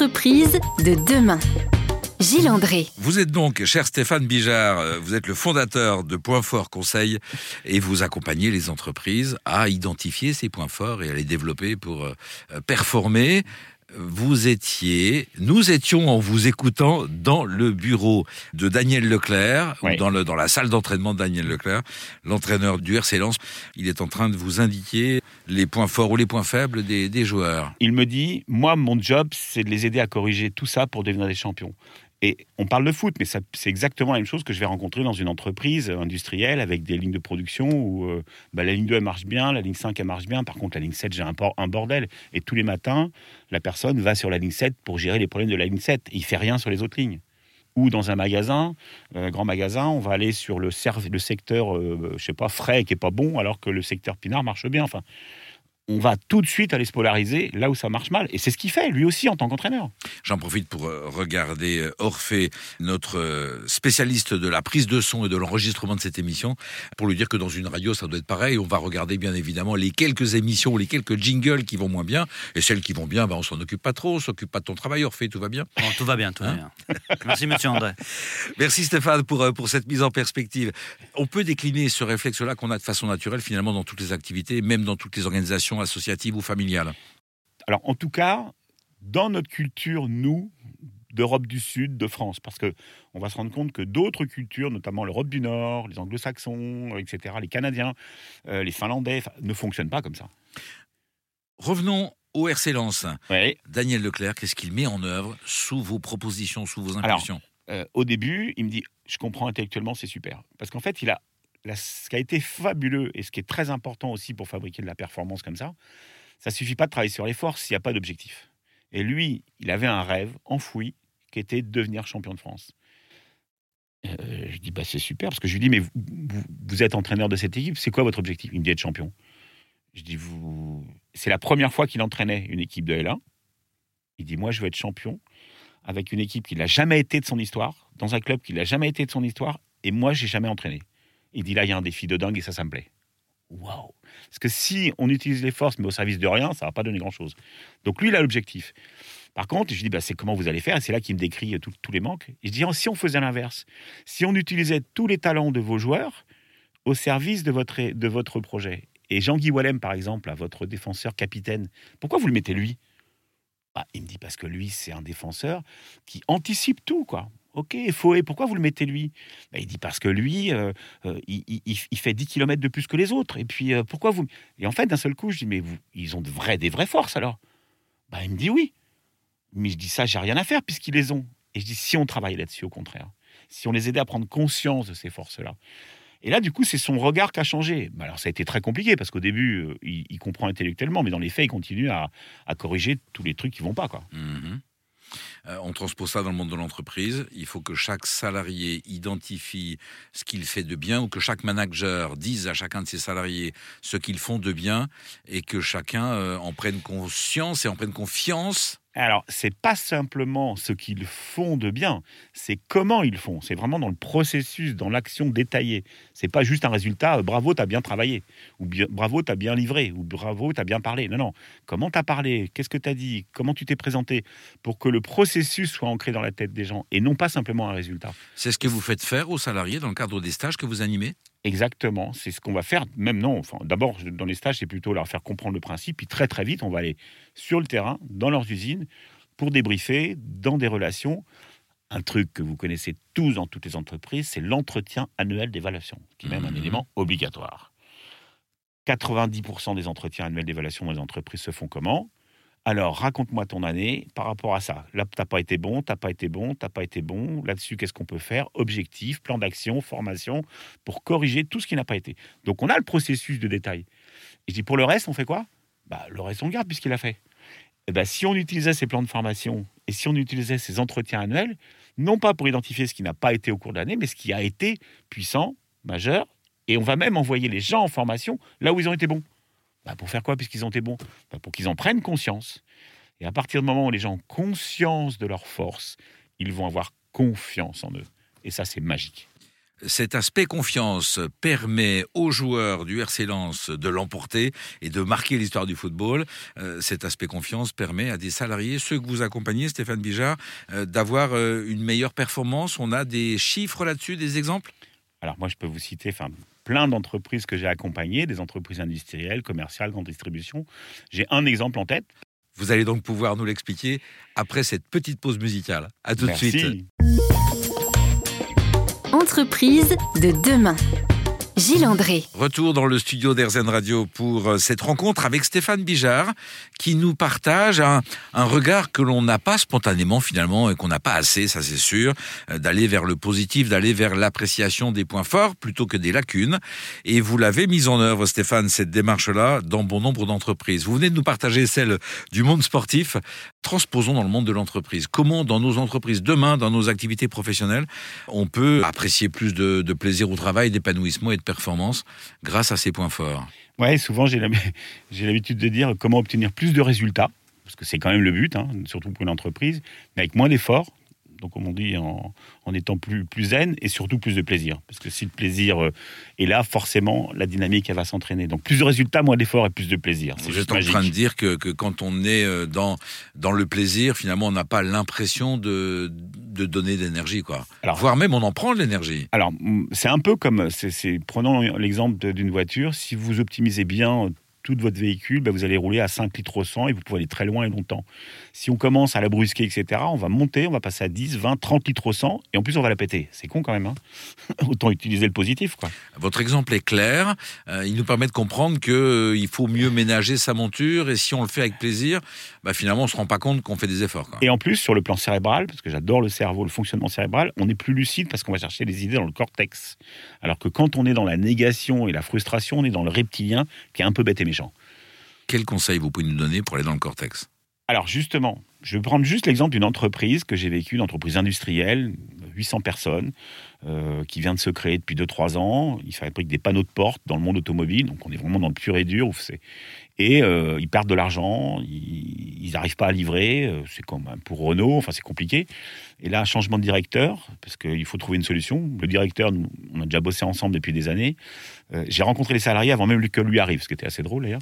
entreprise de demain. Gilles André. Vous êtes donc, cher Stéphane Bigeard, vous êtes le fondateur de Point Fort Conseil et vous accompagnez les entreprises à identifier ces points forts et à les développer pour performer. Nous étions en vous écoutant dans le bureau de Daniel Leclerc, oui. dans la salle d'entraînement de Daniel Leclerc, l'entraîneur du RC Lens. Il est en train de vous indiquer les points forts ou les points faibles des joueurs. Il me dit, moi, mon job, c'est de les aider à corriger tout ça pour devenir des champions. Et on parle de foot, mais ça, c'est exactement la même chose que je vais rencontrer dans une entreprise industrielle avec des lignes de production où la ligne 2 elle marche bien, la ligne 5 elle marche bien, par contre la ligne 7 j'ai un bordel. Et tous les matins, la personne va sur la ligne 7 pour gérer les problèmes de la ligne 7. Il ne fait rien sur les autres lignes. Ou dans un magasin, grand magasin, on va aller sur le secteur frais qui n'est pas bon alors que le secteur pinard marche bien. Enfin, on va tout de suite aller se polariser là où ça marche mal. Et c'est ce qu'il fait, lui aussi, en tant qu'entraîneur. J'en profite pour regarder Orphée, notre spécialiste de la prise de son et de l'enregistrement de cette émission, pour lui dire que dans une radio, ça doit être pareil. On va regarder, bien évidemment, les quelques émissions, les quelques jingles qui vont moins bien. Et celles qui vont bien, on ne s'en occupe pas trop. On ne s'occupe pas de ton travail, Orphée. Tout va bien ? Non, tout va bien, tout va bien. Merci, monsieur André. Merci, Stéphane, pour cette mise en perspective. On peut décliner ce réflexe-là qu'on a de façon naturelle, finalement, dans toutes les activités, même dans toutes les organisations associative ou familiale. Alors, en tout cas, dans notre culture, nous, d'Europe du Sud, de France, parce qu'on va se rendre compte que d'autres cultures, notamment l'Europe du Nord, les Anglo-Saxons, etc., les Canadiens, les Finlandais, ne fonctionnent pas comme ça. Revenons au RC Lens. Ouais. Daniel Leclerc, qu'est-ce qu'il met en œuvre sous vos propositions, sous vos impulsions ? Alors, au début, il me dit, je comprends intellectuellement, c'est super. Parce qu'en fait, ce qui a été fabuleux et ce qui est très important aussi pour fabriquer de la performance comme ça ne suffit pas de travailler sur les forces s'il n'y a pas d'objectif. Et lui, il avait un rêve enfoui qui était de devenir champion de France. Je dis, c'est super, parce que je lui dis, mais vous êtes entraîneur de cette équipe, c'est quoi votre objectif ? Il me dit, être champion. Je dis, c'est la première fois qu'il entraînait une équipe de L1. Il dit, moi, je veux être champion avec une équipe qui n'a jamais été de son histoire, dans un club qui n'a jamais été de son histoire, et moi, je n'ai jamais entraîné. Il dit, là, il y a un défi de dingue et ça me plaît. Waouh ! Parce que si on utilise les forces, mais au service de rien, ça ne va pas donner grand-chose. Donc lui, il a l'objectif. Par contre, je dis, c'est comment vous allez faire ? Et c'est là qu'il me décrit tous les manques. Et je dis, si on faisait l'inverse, si on utilisait tous les talents de vos joueurs au service de votre projet. Et Jean-Guy Wallem, par exemple, votre défenseur capitaine, pourquoi vous le mettez lui ? Il me dit, parce que lui, c'est un défenseur qui anticipe tout, quoi. Ok, Fouet, pourquoi vous le mettez lui ? Il dit parce que lui, il fait 10 km de plus que les autres. Et puis, pourquoi vous... Et en fait, d'un seul coup, je dis, mais ils ont des vraies forces, alors ? Il me dit oui. Mais je dis ça, j'ai rien à faire puisqu'ils les ont. Et je dis, si on travaille là-dessus, au contraire. Si on les aidait à prendre conscience de ces forces-là. Et là, du coup, c'est son regard qui a changé. Alors, ça a été très compliqué parce qu'au début, il comprend intellectuellement, mais dans les faits, il continue à corriger tous les trucs qui ne vont pas, quoi. Mm-hmm. On transpose ça dans le monde de l'entreprise. Il faut que chaque salarié identifie ce qu'il fait de bien ou que chaque manager dise à chacun de ses salariés ce qu'ils font de bien et que chacun en prenne conscience et en prenne confiance. Alors, c'est pas simplement ce qu'ils font de bien, c'est comment ils font. C'est vraiment dans le processus, dans l'action détaillée. C'est pas juste un résultat, bravo, t'as bien travaillé, ou bravo, t'as bien livré, ou bravo, t'as bien parlé. Non, comment t'as parlé, qu'est-ce que t'as dit, comment tu t'es présenté, pour que le processus soit ancré dans la tête des gens, et non pas simplement un résultat. C'est ce que vous faites faire aux salariés dans le cadre des stages que vous animez ? Exactement, c'est ce qu'on va faire, d'abord dans les stages, c'est plutôt leur faire comprendre le principe, puis très très vite, on va aller sur le terrain, dans leurs usines, pour débriefer, dans des relations. Un truc que vous connaissez tous dans toutes les entreprises, c'est l'entretien annuel d'évaluation, qui est même un élément obligatoire. 90% des entretiens annuels d'évaluation dans les entreprises se font comment ? Alors, raconte-moi ton année par rapport à ça. Là, t'as pas été bon. Là-dessus, qu'est-ce qu'on peut faire ? Objectif, plan d'action, formation, pour corriger tout ce qui n'a pas été. Donc, on a le processus de détail. Et je dis, pour le reste, on fait quoi ? Le reste, on le garde puisqu'il a fait. Si on utilisait ces plans de formation et si on utilisait ces entretiens annuels, non pas pour identifier ce qui n'a pas été au cours de l'année, mais ce qui a été puissant, majeur, et on va même envoyer les gens en formation là où ils ont été bons. Pour faire quoi puisqu'ils ont été bons ? Pour qu'ils en prennent conscience. Et à partir du moment où les gens ont conscience de leurs forces, ils vont avoir confiance en eux. Et ça, c'est magique. Cet aspect confiance permet aux joueurs du RC Lens de l'emporter et de marquer l'histoire du football. Cet aspect confiance permet à des salariés, ceux que vous accompagnez, Stéphane Bigeard, d'avoir une meilleure performance. On a des chiffres là-dessus, des exemples ? Alors moi, je peux vous citer plein d'entreprises que j'ai accompagnées, des entreprises industrielles, commerciales, grande distribution. J'ai un exemple en tête. Vous allez donc pouvoir nous l'expliquer après cette petite pause musicale. À tout de suite. Entreprise de demain. Gilles André. Retour dans le studio d'RZN Radio pour cette rencontre avec Stéphane Bigeard qui nous partage un regard que l'on n'a pas spontanément finalement et qu'on n'a pas assez, ça c'est sûr, d'aller vers le positif, d'aller vers l'appréciation des points forts plutôt que des lacunes. Et vous l'avez mise en œuvre, Stéphane, cette démarche-là dans bon nombre d'entreprises. Vous venez de nous partager celle du monde sportif. Transposons dans le monde de l'entreprise. Comment dans nos entreprises demain, dans nos activités professionnelles, on peut apprécier plus de plaisir au travail, d'épanouissement et de performance grâce à ses points forts. Ouais, souvent j'ai l'habitude de dire comment obtenir plus de résultats, parce que c'est quand même le but, surtout pour une entreprise, mais avec moins d'efforts, donc comme on dit, en étant plus zen et surtout plus de plaisir. Parce que si le plaisir est là, forcément, la dynamique, elle va s'entraîner. Donc plus de résultats, moins d'efforts et plus de plaisir. C'est juste magique. Vous êtes en train de dire que quand on est dans le plaisir, finalement, on n'a pas l'impression de donner de l'énergie, quoi. Alors, voire même, on en prend de l'énergie. Alors, c'est un peu comme... prenons l'exemple d'une voiture. Si vous optimisez bien tout votre véhicule, vous allez rouler à 5 litres au 100 et vous pouvez aller très loin et longtemps. Si on commence à la brusquer, etc., on va monter, on va passer à 10, 20, 30 litres au 100 et en plus on va la péter. C'est con quand même. Autant utiliser le positif, quoi. Votre exemple est clair. Il nous permet de comprendre qu'il faut mieux ménager sa monture et si on le fait avec plaisir, finalement on ne se rend pas compte qu'on fait des efforts, quoi. Et en plus, sur le plan cérébral, parce que j'adore le cerveau, le fonctionnement cérébral, on est plus lucide parce qu'on va chercher des idées dans le cortex. Alors que quand on est dans la négation et la frustration, on est dans le reptilien qui est un peu bête et méchant. Quel conseil vous pouvez nous donner pour aller dans le cortex ? Alors justement, je vais prendre juste l'exemple d'une entreprise que j'ai vécue, une entreprise industrielle, 800 personnes, qui vient de se créer depuis 2-3 ans. Ils fabriquent des panneaux de porte dans le monde automobile, donc on est vraiment dans le pur et dur. Et ils perdent de l'argent, ils n'arrivent pas à livrer, c'est comme pour Renault, c'est compliqué. Et là, changement de directeur, parce qu'il faut trouver une solution. Le directeur, on a déjà bossé ensemble depuis des années. J'ai rencontré les salariés avant même que lui arrive, ce qui était assez drôle d'ailleurs.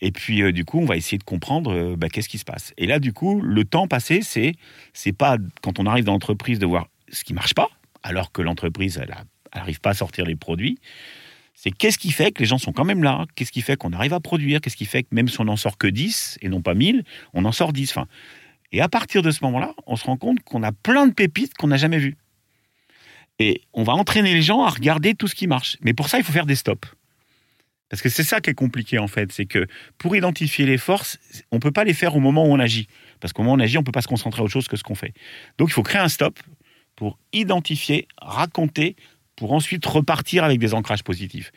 Et puis du coup, on va essayer de comprendre qu'est-ce qui se passe. Et là, du coup, le temps passé, c'est pas quand on arrive dans l'entreprise de voir ce qui marche pas, alors que l'entreprise, elle n'arrive pas à sortir les produits. C'est qu'est-ce qui fait que les gens sont quand même là ? Qu'est-ce qui fait qu'on arrive à produire ? Qu'est-ce qui fait que même si on n'en sort que 10 et non pas 1000, on en sort 10 Et à partir de ce moment-là, on se rend compte qu'on a plein de pépites qu'on n'a jamais vues. Et on va entraîner les gens à regarder tout ce qui marche. Mais pour ça, il faut faire des stops. Parce que c'est ça qui est compliqué, en fait. C'est que pour identifier les forces, on ne peut pas les faire au moment où on agit. Parce qu'au moment où on agit, on ne peut pas se concentrer à autre chose que ce qu'on fait. Donc, il faut créer un stop pour identifier, raconter, pour ensuite repartir avec des ancrages positifs.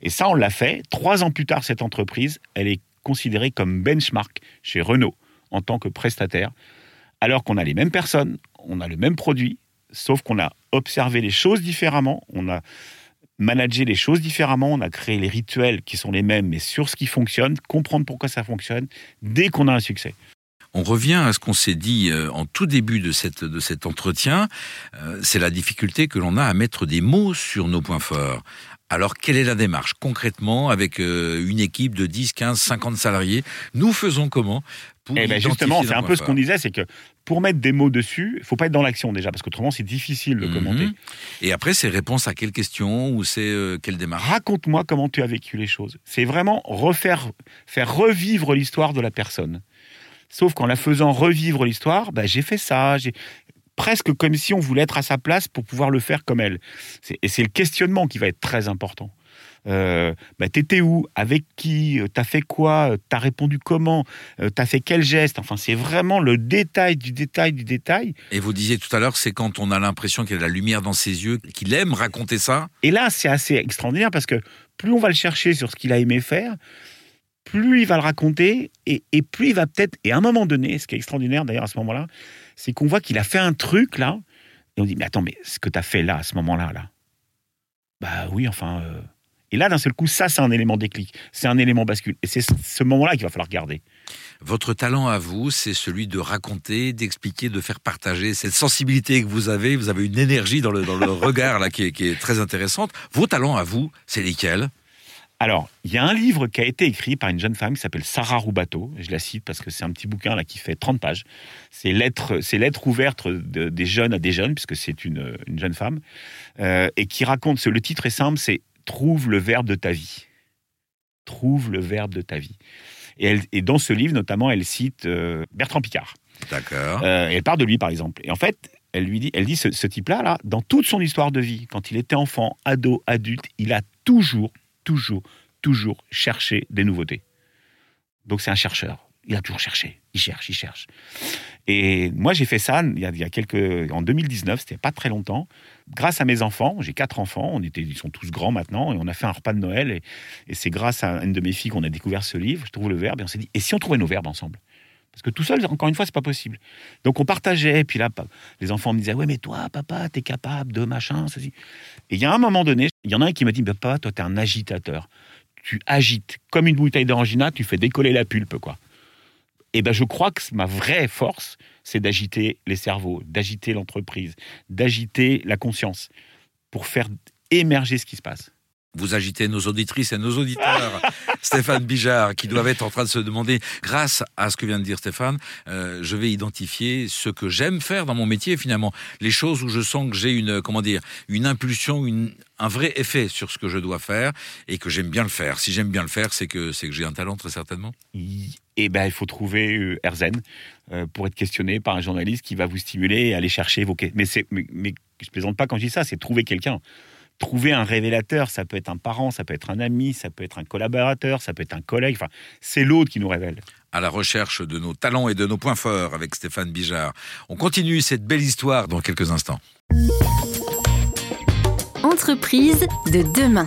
Et ça, on l'a fait. 3 ans plus tard, cette entreprise, elle est considérée comme benchmark chez Renault en tant que prestataire. Alors qu'on a les mêmes personnes, on a le même produit, sauf qu'on a observé les choses différemment, on a managé les choses différemment, on a créé les rituels qui sont les mêmes, mais sur ce qui fonctionne, comprendre pourquoi ça fonctionne dès qu'on a un succès. On revient à ce qu'on s'est dit en tout début de cet entretien. C'est la difficulté que l'on a à mettre des mots sur nos points forts. Alors, quelle est la démarche ? Concrètement, avec une équipe de 10, 15, 50 salariés, nous faisons comment pour identifier justement, c'est un peu ce qu'on disait, c'est que pour mettre des mots dessus, il faut pas être dans l'action déjà, parce qu'autrement, c'est difficile de commenter. Et après, c'est réponse à quelle question ou c'est quelle démarche ? Raconte-moi comment tu as vécu les choses. C'est vraiment faire revivre l'histoire de la personne. Sauf qu'en la faisant revivre l'histoire, j'ai fait ça, presque comme si on voulait être à sa place pour pouvoir le faire comme elle. Et c'est le questionnement qui va être très important. T'étais où ? Avec qui ? T'as fait quoi ? T'as répondu comment ? T'as fait quel geste ? Enfin, c'est vraiment le détail du détail du détail. Et vous disiez tout à l'heure, c'est quand on a l'impression qu'il y a de la lumière dans ses yeux, qu'il aime raconter ça. Et là, c'est assez extraordinaire parce que plus on va le chercher sur ce qu'il a aimé faire, plus il va le raconter et plus il va peut-être... Et à un moment donné, ce qui est extraordinaire d'ailleurs à ce moment-là, c'est qu'on voit qu'il a fait un truc là, et on dit, mais attends, mais ce que t'as fait là, à ce moment-là, oui, Et là, d'un seul coup, ça, c'est un élément déclic. C'est un élément bascule. Et c'est ce moment-là qu'il va falloir garder. Votre talent à vous, c'est celui de raconter, d'expliquer, de faire partager. Cette sensibilité que vous avez une énergie dans le regard là, qui est très intéressante. Vos talents à vous, c'est lesquels ? Alors, il y a un livre qui a été écrit par une jeune femme qui s'appelle Sarah Roubato. Je la cite parce que c'est un petit bouquin là, qui fait 30 pages. C'est lettres ouvertes des jeunes à des jeunes, puisque c'est une jeune femme. Et qui raconte, le titre est simple, c'est « Trouve le verbe de ta vie ». « Trouve le verbe de ta vie ». Et dans ce livre, notamment, elle cite Bertrand Piccard. D'accord. Elle parle de lui, par exemple. Et en fait, elle dit ce type-là, là, dans toute son histoire de vie, quand il était enfant, ado, adulte, il a toujours cherché des nouveautés. Donc, c'est un chercheur. Il a toujours cherché. Il cherche. Et moi, j'ai fait ça en 2019, c'était pas très longtemps, grâce à mes enfants. J'ai 4 enfants, ils sont tous grands maintenant, et on a fait un repas de Noël, et c'est grâce à une de mes filles qu'on a découvert ce livre, Je trouve le verbe, et on s'est dit, et si on trouvait nos verbes ensemble ? Parce que tout seul, encore une fois, c'est pas possible. Donc on partageait, et puis là, les enfants me disaient, ouais, mais toi, papa, t'es capable de machin, ceci. Et il y a un moment donné, il y en a un qui m'a dit, papa, toi, t'es un agitateur. Tu agites comme une bouteille d'orangina, tu fais décoller la pulpe, quoi. Et je crois que ma vraie force, c'est d'agiter les cerveaux, d'agiter l'entreprise, d'agiter la conscience pour faire émerger ce qui se passe. Vous agitez nos auditrices et nos auditeurs, Stéphane Bigeard, qui doivent être en train de se demander, grâce à ce que vient de dire Stéphane, je vais identifier ce que j'aime faire dans mon métier, finalement. Les choses où je sens que j'ai une impulsion, un vrai effet sur ce que je dois faire et que j'aime bien le faire. Si j'aime bien le faire, c'est que j'ai un talent, très certainement. Et il faut trouver Erzen pour être questionné par un journaliste qui va vous stimuler et aller chercher, évoquer. Mais je ne plaisante pas quand je dis ça, c'est trouver quelqu'un. Trouver un révélateur, ça peut être un parent, ça peut être un ami, ça peut être un collaborateur, ça peut être un collègue. Enfin, c'est l'autre qui nous révèle. À la recherche de nos talents et de nos points forts avec Stéphane Bigeard. On continue cette belle histoire dans quelques instants. Entreprise de demain.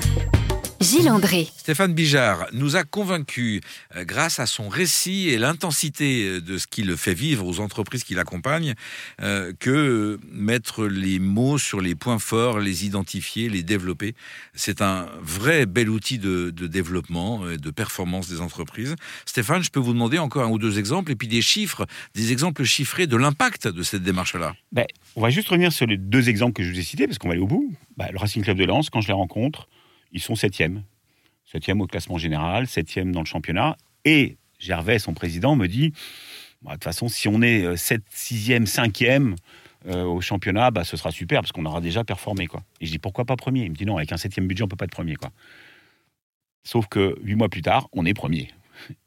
Gilles André. Stéphane Bigeard nous a convaincus grâce à son récit et l'intensité de ce qu'il fait vivre aux entreprises qu'il accompagne que mettre les mots sur les points forts, les identifier, les développer, c'est un vrai bel outil de développement et de performance des entreprises. Stéphane, je peux vous demander encore un ou deux exemples et puis des exemples chiffrés de l'impact de cette démarche-là. On va juste revenir sur les 2 exemples que je vous ai cités parce qu'on va aller au bout. Le Racing Club de Lens, quand je les rencontre, ils sont 7e. 7e au classement général, 7e dans le championnat. Et Gervais, son président, me dit de toute façon, si on est 6e, 5e au championnat, ce sera super parce qu'on aura déjà performé, quoi. Et je dis pourquoi pas 1er ? Il me dit non, avec un 7e budget, on ne peut pas être 1er, quoi. Sauf que 8 mois plus tard, on est 1er.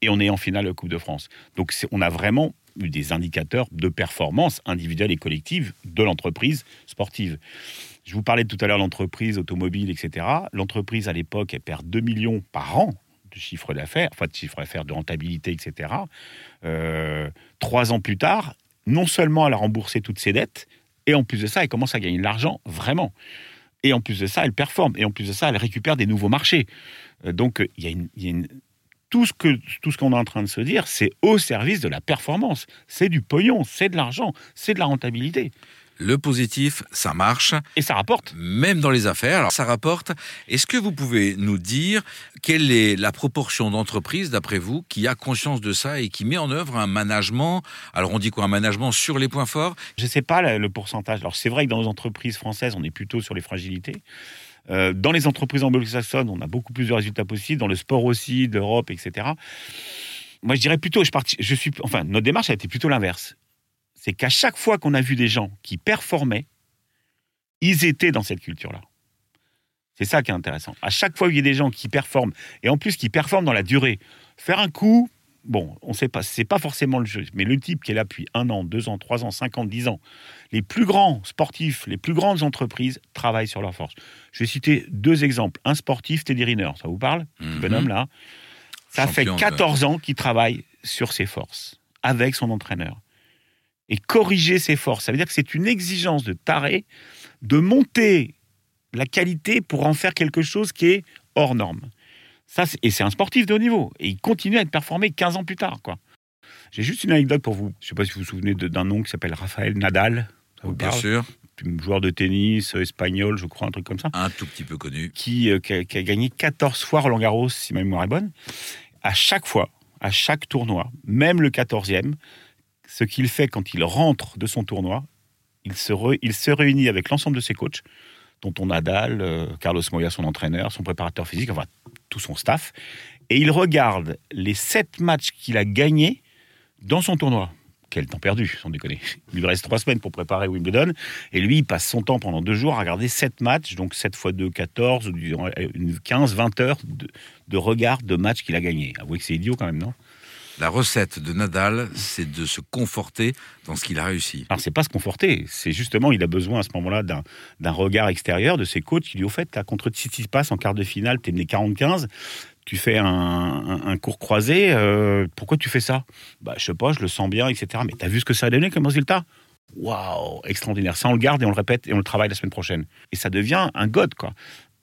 Et on est en finale de Coupe de France. Donc on a vraiment eu des indicateurs de performance individuelle et collective de l'entreprise sportive. Je vous parlais tout à l'heure de l'entreprise automobile, etc. L'entreprise, à l'époque, elle perd 2 millions par an de chiffre d'affaires, de rentabilité, etc. 3 ans plus tard, non seulement elle a remboursé toutes ses dettes, et en plus de ça, elle commence à gagner de l'argent, vraiment. Et en plus de ça, elle performe. Et en plus de ça, elle récupère des nouveaux marchés. Donc, il y a une... Tout ce qu'on est en train de se dire, c'est au service de la performance. C'est du pognon, c'est de l'argent, c'est de la rentabilité. Le positif, ça marche. Et ça rapporte. Même dans les affaires, alors ça rapporte. Est-ce que vous pouvez nous dire quelle est la proportion d'entreprises, d'après vous, qui a conscience de ça et qui met en œuvre un management ? Alors on dit quoi ? Un management sur les points forts ? Je ne sais pas le pourcentage. Alors c'est vrai que dans les entreprises françaises, on est plutôt sur les fragilités. Dans les entreprises anglo-saxonnes, on a beaucoup plus de résultats possibles. Dans le sport aussi, d'Europe, etc. Moi, je dirais plutôt... notre démarche a été plutôt l'inverse. C'est qu'à chaque fois qu'on a vu des gens qui performaient, ils étaient dans cette culture-là. C'est ça qui est intéressant. À chaque fois qu'il y a des gens qui performent, et en plus qui performent dans la durée, faire un coup, on ne sait pas, c'est pas forcément le jeu, mais le type qui est là depuis 1 an, 2 ans, 3 ans, 5 ans, 10 ans, les plus grands sportifs, les plus grandes entreprises travaillent sur leur force. Je vais citer 2 exemples. Un sportif, Teddy Riner, ça vous parle ? Ce bonhomme là. Ça Champion fait 14 ans qu'il travaille sur ses forces, avec son entraîneur. Et corriger ses forces. Ça veut dire que c'est une exigence de taré de monter la qualité pour en faire quelque chose qui est hors norme. Et c'est un sportif de haut niveau. Et il continue à être performé 15 ans plus tard, quoi. J'ai juste une anecdote pour vous. Je ne sais pas si vous vous souvenez d'un nom qui s'appelle Rafael Nadal. Ça vous parle ? Bien sûr. joueur de tennis espagnol, je crois, un truc comme ça. Un tout petit peu connu. Qui a gagné 14 fois Roland-Garros, si ma mémoire est bonne. À chaque fois, à chaque tournoi, même le 14e, ce qu'il fait quand il rentre de son tournoi, il se réunit avec l'ensemble de ses coachs, Tonton Nadal, Carlos Moya, son entraîneur, son préparateur physique, enfin tout son staff, et il regarde les 7 matchs qu'il a gagnés dans son tournoi. Quel temps perdu, sans déconner. Il lui reste 3 semaines pour préparer Wimbledon, et lui, il passe son temps pendant 2 jours à regarder 7 matchs, donc 7 x 2, 14, 15, 20 heures de regard de matchs qu'il a gagnés. Avouez que c'est idiot quand même, non ? La recette de Nadal, c'est de se conforter dans ce qu'il a réussi. Alors, c'est pas se conforter, c'est justement, il a besoin à ce moment-là d'un regard extérieur de ses coachs qui lui ont fait, t'as contre si tu passes en quart de finale, t'es mené 45, tu fais un court croisé, pourquoi tu fais ça ? Bah, je sais pas, je le sens bien, etc. Mais t'as vu ce que ça a donné comme résultat ? Waouh, extraordinaire. Ça, on le garde et on le répète et on le travaille la semaine prochaine. Et ça devient un god, quoi.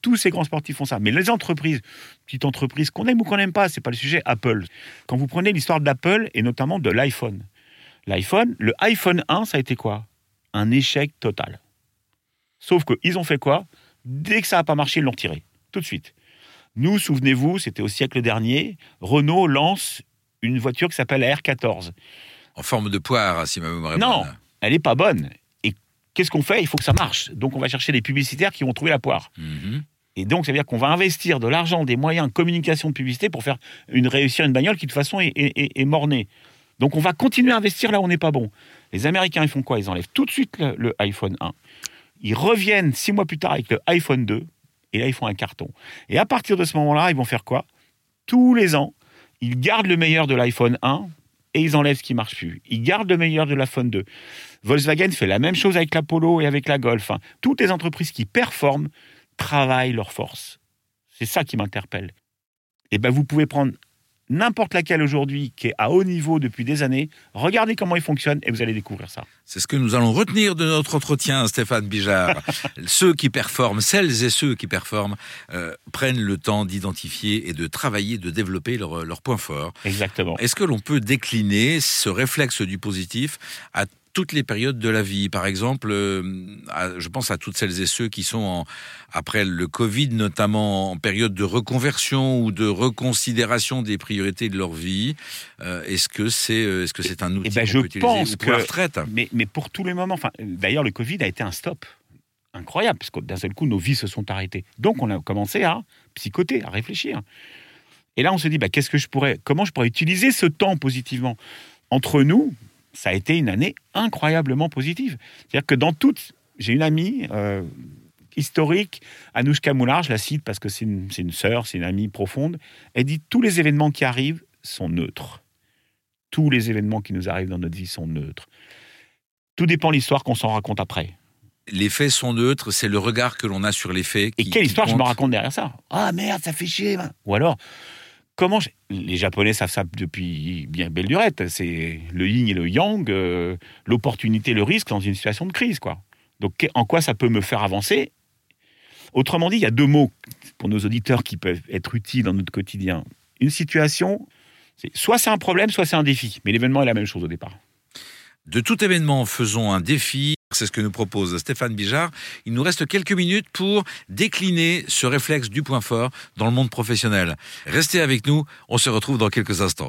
Tous ces grands sportifs font ça. Mais les entreprises, petites entreprises, qu'on aime ou qu'on n'aime pas, c'est pas le sujet, Apple. Quand vous prenez l'histoire de l'Apple et notamment de l'iPhone, le iPhone 1, ça a été quoi ? Un échec total. Sauf qu'ils ont fait quoi ? Dès que ça n'a pas marché, ils l'ont tiré. Tout de suite. Nous, souvenez-vous, c'était au siècle dernier, Renault lance une voiture qui s'appelle la R14. En forme de poire, si ma mémoire est bonne. Non, elle n'est pas bonne. Et qu'est-ce qu'on fait ? Il faut que ça marche. Donc on va chercher des publicitaires qui vont trouver la poire. Mm-hmm. Et donc, ça veut dire qu'on va investir de l'argent, des moyens, communication, de publicité pour faire réussir une bagnole qui, de toute façon, est mornée. Donc, on va continuer à investir là où on n'est pas bon. Les Américains, ils font quoi ? Ils enlèvent tout de suite le iPhone 1. Ils reviennent 6 mois plus tard avec le iPhone 2. Et là, ils font un carton. Et à partir de ce moment-là, ils vont faire quoi ? Tous les ans, ils gardent le meilleur de l'iPhone 1 et ils enlèvent ce qui ne marche plus. Ils gardent le meilleur de l'iPhone 2. Volkswagen fait la même chose avec la Polo et avec la Golf. Enfin, toutes les entreprises qui performent travaillent leur force. C'est ça qui m'interpelle. Et ben vous pouvez prendre n'importe laquelle aujourd'hui qui est à haut niveau depuis des années, regardez comment ils fonctionnent et vous allez découvrir ça. C'est ce que nous allons retenir de notre entretien, Stéphane Bigeard. Ceux qui performent, celles et ceux qui performent, prennent le temps d'identifier et de travailler, de développer leurs points forts. Exactement. Est-ce que l'on peut décliner ce réflexe du positif à toutes les périodes de la vie? Par exemple, je pense à toutes celles et ceux qui sont, après le Covid notamment, en période de reconversion ou de reconsidération des priorités de leur vie. Est-ce que c'est un outil qu'on peut utiliser pour la retraite ? Mais pour tous les moments. Enfin, d'ailleurs, le Covid a été un stop incroyable, parce que d'un seul coup, nos vies se sont arrêtées. Donc, on a commencé à psychoter, à réfléchir. Et là, on se dit, comment je pourrais utiliser ce temps positivement ? Entre nous, ça a été une année incroyablement positive. C'est-à-dire que j'ai une amie historique, Anoushka Kamoular, je la cite parce que c'est une sœur, c'est une amie profonde. Elle dit tous les événements qui arrivent sont neutres. Tous les événements qui nous arrivent dans notre vie sont neutres. Tout dépend de l'histoire qu'on s'en raconte après. Les faits sont neutres, c'est le regard que l'on a sur les faits. Et quelle histoire je me raconte derrière ça ? Ah merde, ça fait chier. Ou alors... Les Japonais savent ça depuis bien belle lurette. C'est le yin et le yang, l'opportunité et le risque dans une situation de crise, quoi. Donc, en quoi ça peut me faire avancer ? Autrement dit, il y a 2 mots pour nos auditeurs qui peuvent être utiles dans notre quotidien. Une situation, soit c'est un problème, soit c'est un défi. Mais l'événement est la même chose au départ. De tout événement, faisons un défi. C'est ce que nous propose Stéphane Bigeard. Il nous reste quelques minutes pour décliner ce réflexe du point fort dans le monde professionnel. Restez avec nous, on se retrouve dans quelques instants.